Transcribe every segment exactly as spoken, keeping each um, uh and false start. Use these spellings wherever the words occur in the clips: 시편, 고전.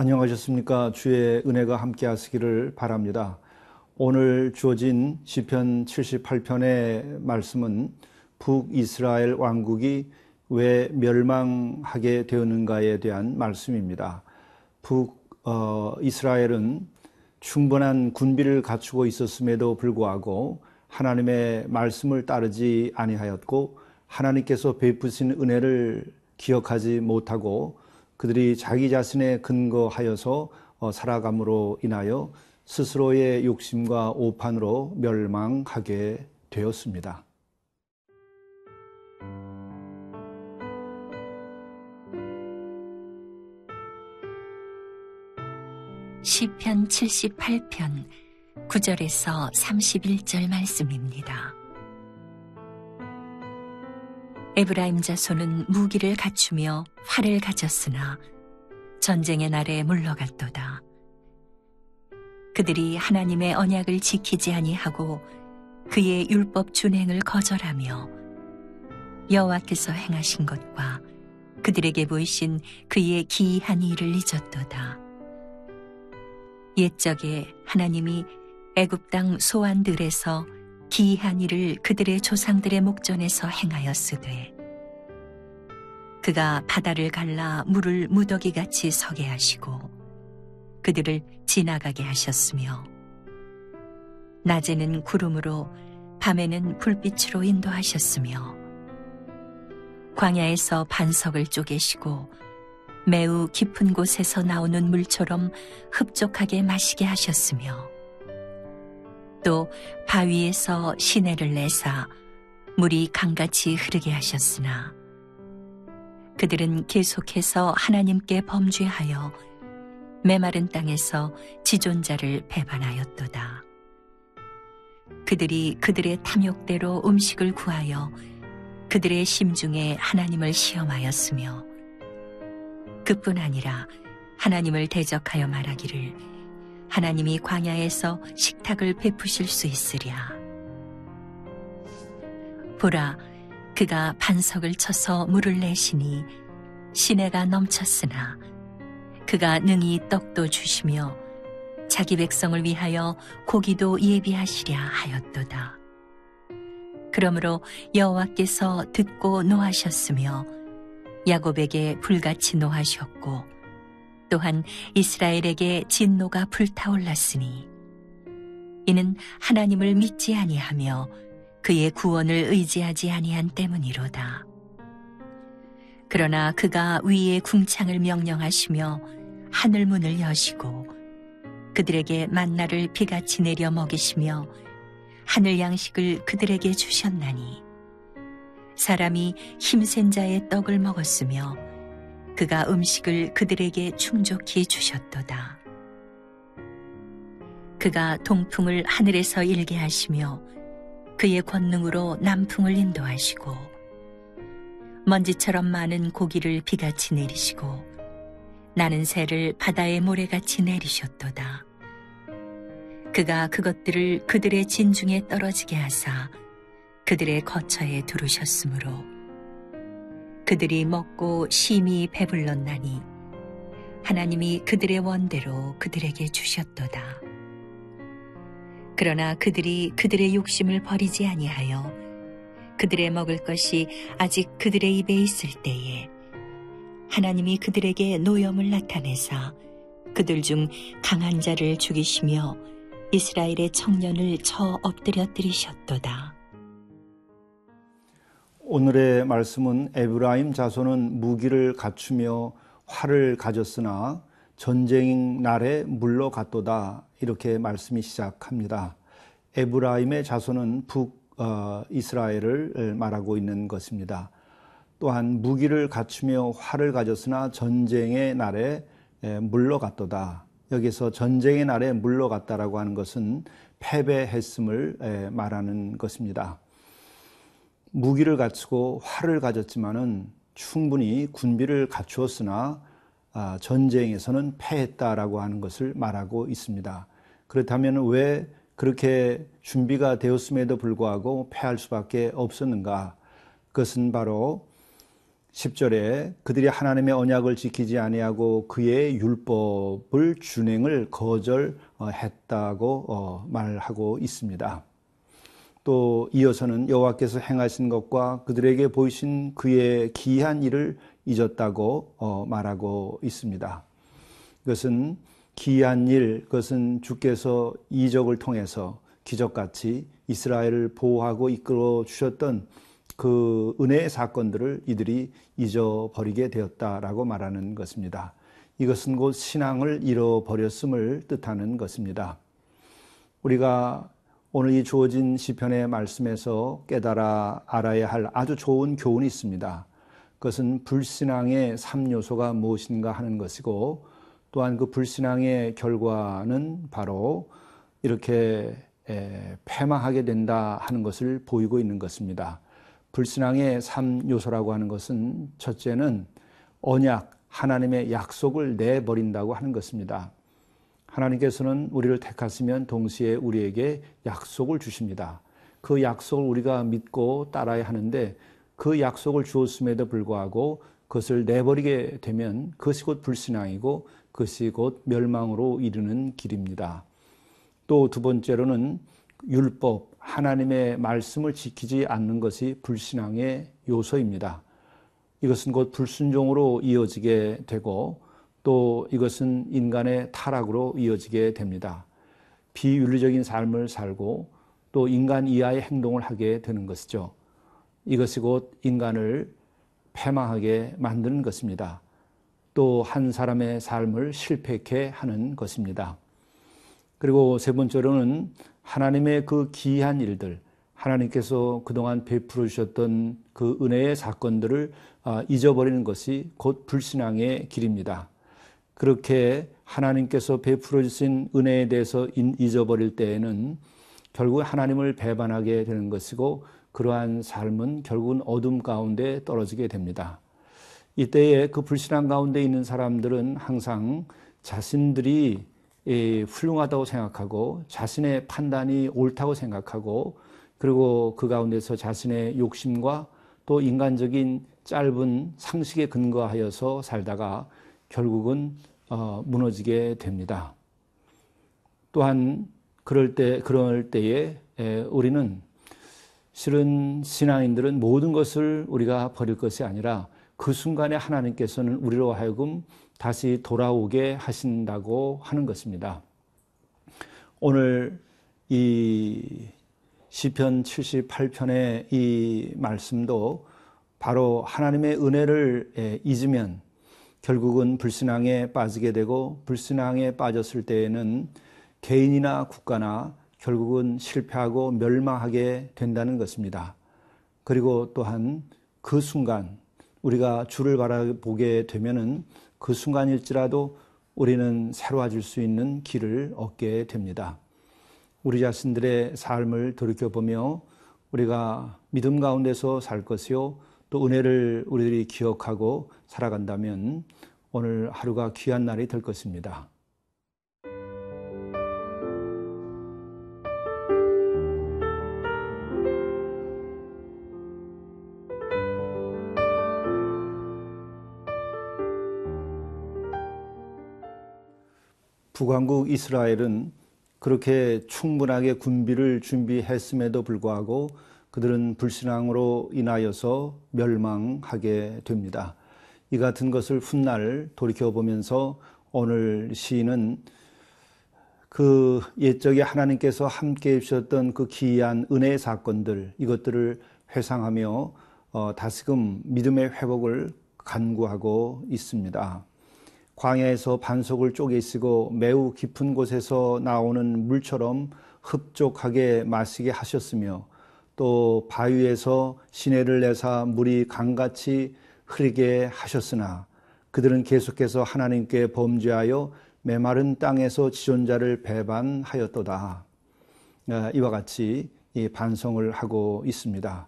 안녕하셨습니까? 주의 은혜가 함께 하시기를 바랍니다. 오늘 주어진 시편 칠십팔 편의 말씀은 북이스라엘 왕국이 왜 멸망하게 되었는가에 대한 말씀입니다. 북이스라엘은 어, 충분한 군비를 갖추고 있었음에도 불구하고 하나님의 말씀을 따르지 아니하였고 하나님께서 베푸신 은혜를 기억하지 못하고 그들이 자기 자신에 근거하여서 살아감으로 인하여 스스로의 욕심과 오판으로 멸망하게 되었습니다. 시편 칠십팔 편 구 절에서 삼십일 절 말씀입니다. 에브라임 자손은 무기를 갖추며 활을 가졌으나 전쟁의 날에 물러갔도다. 그들이 하나님의 언약을 지키지 아니하고 그의 율법 준행을 거절하며 여호와께서 행하신 것과 그들에게 보이신 그의 기이한 일을 잊었도다. 옛적에 하나님이 애굽 땅 소환들에서 기이한 일을 그들의 조상들의 목전에서 행하였으되 그가 바다를 갈라 물을 무더기같이 서게 하시고 그들을 지나가게 하셨으며 낮에는 구름으로 밤에는 불빛으로 인도하셨으며 광야에서 반석을 쪼개시고 매우 깊은 곳에서 나오는 물처럼 흡족하게 마시게 하셨으며 또 바위에서 시내를 내사 물이 강같이 흐르게 하셨으나 그들은 계속해서 하나님께 범죄하여 메마른 땅에서 지존자를 배반하였도다. 그들이 그들의 탐욕대로 음식을 구하여 그들의 심중에 하나님을 시험하였으며 그뿐 아니라 하나님을 대적하여 말하기를 하나님이 광야에서 식탁을 베푸실 수 있으랴. 보라, 그가 반석을 쳐서 물을 내시니 시내가 넘쳤으나 그가 능히 떡도 주시며 자기 백성을 위하여 고기도 예비하시랴 하였도다. 그러므로 여호와께서 듣고 노하셨으며 야곱에게 불같이 노하셨고 또한 이스라엘에게 진노가 불타올랐으니 이는 하나님을 믿지 아니하며 그의 구원을 의지하지 아니한 때문이로다. 그러나 그가 위에 궁창을 명령하시며 하늘 문을 여시고 그들에게 만나를 비같이 내려 먹이시며 하늘 양식을 그들에게 주셨나니 사람이 힘센 자의 떡을 먹었으며 그가 음식을 그들에게 충족히 주셨도다. 그가 동풍을 하늘에서 일게 하시며 그의 권능으로 남풍을 인도하시고 먼지처럼 많은 고기를 비같이 내리시고 나는 새를 바다의 모래같이 내리셨도다. 그가 그것들을 그들의 진중에 떨어지게 하사 그들의 거처에 두르셨으므로 그들이 먹고 심히 배불렀나니 하나님이 그들의 원대로 그들에게 주셨도다. 그러나 그들이 그들의 욕심을 버리지 아니하여 그들의 먹을 것이 아직 그들의 입에 있을 때에 하나님이 그들에게 노염을 나타내사 그들 중 강한 자를 죽이시며 이스라엘의 청년을 쳐 엎드려뜨리셨도다. 오늘의 말씀은 에브라임 자손은 무기를 갖추며 활을 가졌으나 전쟁 날에 물러갔도다 이렇게 말씀이 시작합니다. 에브라임의 자손은 북이스라엘을 말하고 있는 것입니다. 또한 무기를 갖추며 활을 가졌으나 전쟁의 날에 물러갔도다. 여기서 전쟁의 날에 물러갔다라고 하는 것은 패배했음을 말하는 것입니다. 무기를 갖추고 활을 가졌지만은 충분히 군비를 갖추었으나 전쟁에서는 패했다라고 하는 것을 말하고 있습니다. 그렇다면 왜 그렇게 준비가 되었음에도 불구하고 패할 수밖에 없었는가? 그것은 바로 십 절에 그들이 하나님의 언약을 지키지 아니하고 그의 율법을 준행을 거절했다고 말하고 있습니다. 또 이어서는 여호와께서 행하신 것과 그들에게 보이신 그의 기이한 일을 잊었다고 말하고 있습니다. 이것은 기이한 일, 그것은 주께서 이적을 통해서 기적같이 이스라엘을 보호하고 이끌어 주셨던 그 은혜의 사건들을 이들이 잊어버리게 되었다라고 말하는 것입니다. 이것은 곧 신앙을 잃어버렸음을 뜻하는 것입니다. 우리가 오늘 이 주어진 시편의 말씀에서 깨달아 알아야 할 아주 좋은 교훈이 있습니다. 그것은 불신앙의 삼 요소가 무엇인가 하는 것이고, 또한 그 불신앙의 결과는 바로 이렇게 패망하게 된다 하는 것을 보이고 있는 것입니다. 불신앙의 삼 요소라고 하는 것은, 첫째는 언약, 하나님의 약속을 내버린다고 하는 것입니다. 하나님께서는 우리를 택하시면 동시에 우리에게 약속을 주십니다. 그 약속을 우리가 믿고 따라야 하는데, 그 약속을 주었음에도 불구하고 그것을 내버리게 되면 그것이 곧 불신앙이고 그것이 곧 멸망으로 이르는 길입니다. 또 두 번째로는 율법, 하나님의 말씀을 지키지 않는 것이 불신앙의 요소입니다. 이것은 곧 불순종으로 이어지게 되고, 또 이것은 인간의 타락으로 이어지게 됩니다. 비윤리적인 삶을 살고 또 인간 이하의 행동을 하게 되는 것이죠. 이것이 곧 인간을 패망하게 만드는 것입니다. 또 한 사람의 삶을 실패케 하는 것입니다. 그리고 세 번째로는 하나님의 그 기이한 일들, 하나님께서 그동안 베풀어 주셨던 그 은혜의 사건들을 잊어버리는 것이 곧 불신앙의 길입니다. 그렇게 하나님께서 베풀어 주신 은혜에 대해서 잊어버릴 때에는 결국 하나님을 배반하게 되는 것이고, 그러한 삶은 결국은 어둠 가운데 떨어지게 됩니다. 이때에 그 불신앙 가운데 있는 사람들은 항상 자신들이 예, 훌륭하다고 생각하고 자신의 판단이 옳다고 생각하고, 그리고 그 가운데서 자신의 욕심과 또 인간적인 짧은 상식에 근거하여서 살다가 결국은 어, 무너지게 됩니다. 또한 그럴 때, 그럴 때에 예, 우리는 실은 신앙인들은 모든 것을 우리가 버릴 것이 아니라 그 순간에 하나님께서는 우리로 하여금 다시 돌아오게 하신다고 하는 것입니다. 오늘 이 시편 칠십팔 편의 이 말씀도 바로 하나님의 은혜를 잊으면 결국은 불신앙에 빠지게 되고, 불신앙에 빠졌을 때에는 개인이나 국가나 결국은 실패하고 멸망하게 된다는 것입니다. 그리고 또한 그 순간 우리가 주를 바라보게 되면은 그 순간일지라도 우리는 새로워질 수 있는 길을 얻게 됩니다. 우리 자신들의 삶을 돌이켜보며 우리가 믿음 가운데서 살 것이요, 또 은혜를 우리들이 기억하고 살아간다면 오늘 하루가 귀한 날이 될 것입니다. 북왕국 이스라엘은 그렇게 충분하게 군비를 준비했음에도 불구하고 그들은 불신앙으로 인하여서 멸망하게 됩니다. 이 같은 것을 훗날 돌이켜보면서 오늘 시인은 그 옛적에 하나님께서 함께 해주셨던 그 기이한 은혜의 사건들, 이것들을 회상하며 다시금 믿음의 회복을 간구하고 있습니다. 광야에서 반석을 쪼개시고 매우 깊은 곳에서 나오는 물처럼 흡족하게 마시게 하셨으며, 또 바위에서 시내를 내사 물이 강같이 흐르게 하셨으나 그들은 계속해서 하나님께 범죄하여 메마른 땅에서 지존자를 배반하였도다. 이와 같이 반성을 하고 있습니다.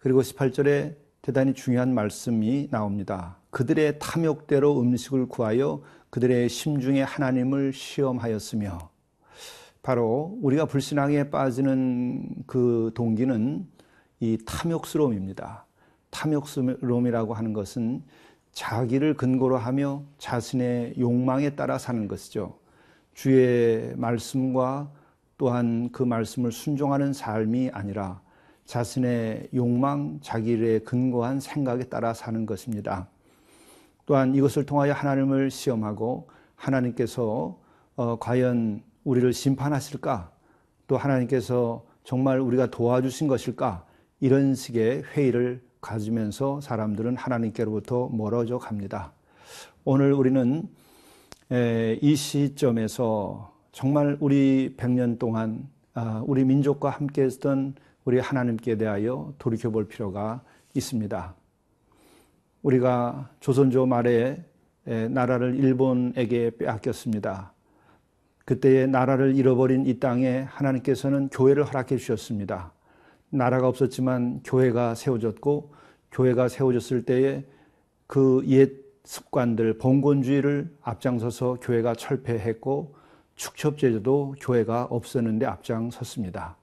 그리고 십팔 절에 대단히 중요한 말씀이 나옵니다. 그들의 탐욕대로 음식을 구하여 그들의 심중에 하나님을 시험하였으며, 바로 우리가 불신앙에 빠지는 그 동기는 이 탐욕스러움입니다. 탐욕스러움이라고 하는 것은 자기를 근거로 하며 자신의 욕망에 따라 사는 것이죠. 주의 말씀과 또한 그 말씀을 순종하는 삶이 아니라 자신의 욕망, 자기를 근거한 생각에 따라 사는 것입니다. 또한 이것을 통하여 하나님을 시험하고 하나님께서 어, 과연 우리를 심판하실까? 또 하나님께서 정말 우리가 도와주신 것일까? 이런 식의 회의를 가지면서 사람들은 하나님께로부터 멀어져 갑니다. 오늘 우리는 이 시점에서 정말 우리 백 년 동안 우리 민족과 함께 했던 우리 하나님께 대하여 돌이켜볼 필요가 있습니다. 우리가 조선조 말에 나라를 일본에게 빼앗겼습니다. 그때의 나라를 잃어버린 이 땅에 하나님께서는 교회를 허락해 주셨습니다. 나라가 없었지만 교회가 세워졌고, 교회가 세워졌을 때에 그 옛 습관들, 봉건주의를 앞장서서 교회가 철폐했고, 축첩제도도 교회가 없었는데 앞장섰습니다.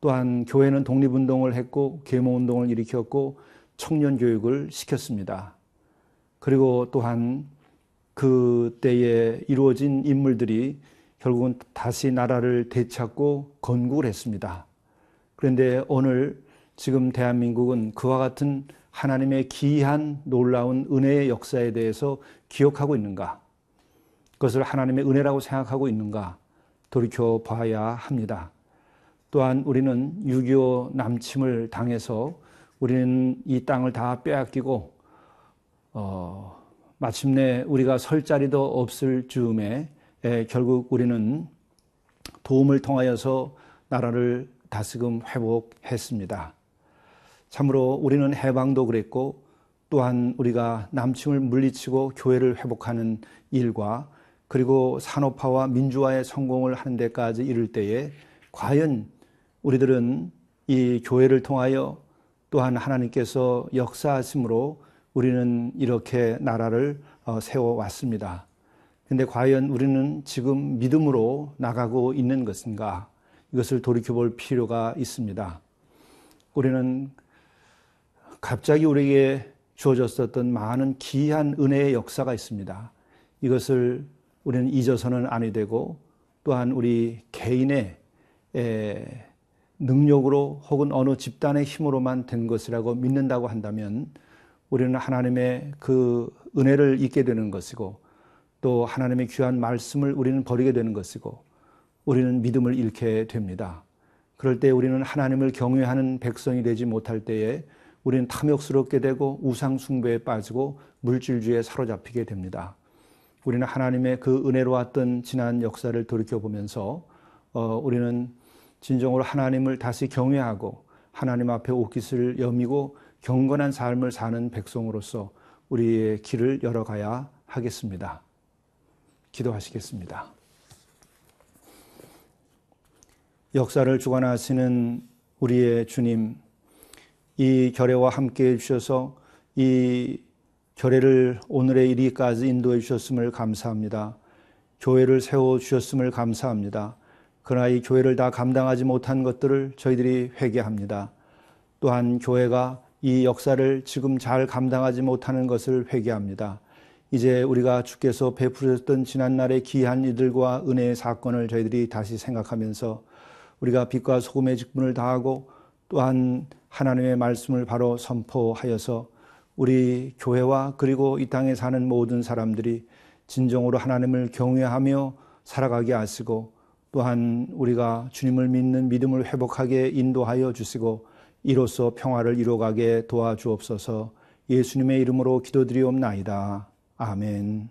또한 교회는 독립운동을 했고, 계몽운동을 일으켰고, 청년교육을 시켰습니다. 그리고 또한 그때에 이루어진 인물들이 결국은 다시 나라를 되찾고 건국을 했습니다. 그런데 오늘 지금 대한민국은 그와 같은 하나님의 기이한 놀라운 은혜의 역사에 대해서 기억하고 있는가? 그것을 하나님의 은혜라고 생각하고 있는가? 돌이켜봐야 합니다. 또한 우리는 육이오 남침을 당해서 우리는 이 땅을 다 빼앗기고 어, 마침내 우리가 설 자리도 없을 즈음에 에, 결국 우리는 도움을 통하여서 나라를 다시금 회복했습니다. 참으로 우리는 해방도 그랬고, 또한 우리가 남침을 물리치고 교회를 회복하는 일과 그리고 산업화와 민주화의 성공을 하는 데까지 이를 때에 과연 우리들은 이 교회를 통하여 또한 하나님께서 역사하심으로 우리는 이렇게 나라를 세워왔습니다. 그런데 과연 우리는 지금 믿음으로 나가고 있는 것인가? 이것을 돌이켜볼 필요가 있습니다. 우리는 갑자기 우리에게 주어졌었던 많은 기이한 은혜의 역사가 있습니다. 이것을 우리는 잊어서는 아니 되고, 또한 우리 개인의 능력으로 혹은 어느 집단의 힘으로만 된 것이라고 믿는다고 한다면 우리는 하나님의 그 은혜를 잊게 되는 것이고, 또 하나님의 귀한 말씀을 우리는 버리게 되는 것이고, 우리는 믿음을 잃게 됩니다. 그럴 때 우리는 하나님을 경외하는 백성이 되지 못할 때에 우리는 탐욕스럽게 되고 우상 숭배에 빠지고 물질주의에 사로잡히게 됩니다. 우리는 하나님의 그 은혜로 왔던 지난 역사를 돌이켜보면서 어, 우리는 진정으로 하나님을 다시 경외하고 하나님 앞에 옷깃을 여미고 경건한 삶을 사는 백성으로서 우리의 길을 열어가야 하겠습니다. 기도하시겠습니다. 역사를 주관하시는 우리의 주님, 이 결례와 함께해 주셔서 이 결례를 오늘의 이리까지 인도해 주셨음을 감사합니다. 교회를 세워주셨음을 감사합니다. 그러나 이 교회를 다 감당하지 못한 것들을 저희들이 회개합니다. 또한 교회가 이 역사를 지금 잘 감당하지 못하는 것을 회개합니다. 이제 우리가 주께서 베푸셨던 지난날의 기이한 이들과 은혜의 사건을 저희들이 다시 생각하면서 우리가 빛과 소금의 직분을 다하고 또한 하나님의 말씀을 바로 선포하여서 우리 교회와 그리고 이 땅에 사는 모든 사람들이 진정으로 하나님을 경외하며 살아가게 하시고, 또한 우리가 주님을 믿는 믿음을 회복하게 인도하여 주시고 이로써 평화를 이루어가게 도와주옵소서. 예수님의 이름으로 기도드리옵나이다. 아멘.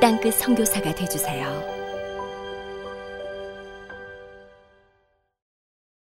땅끝 선교사가 되어주세요.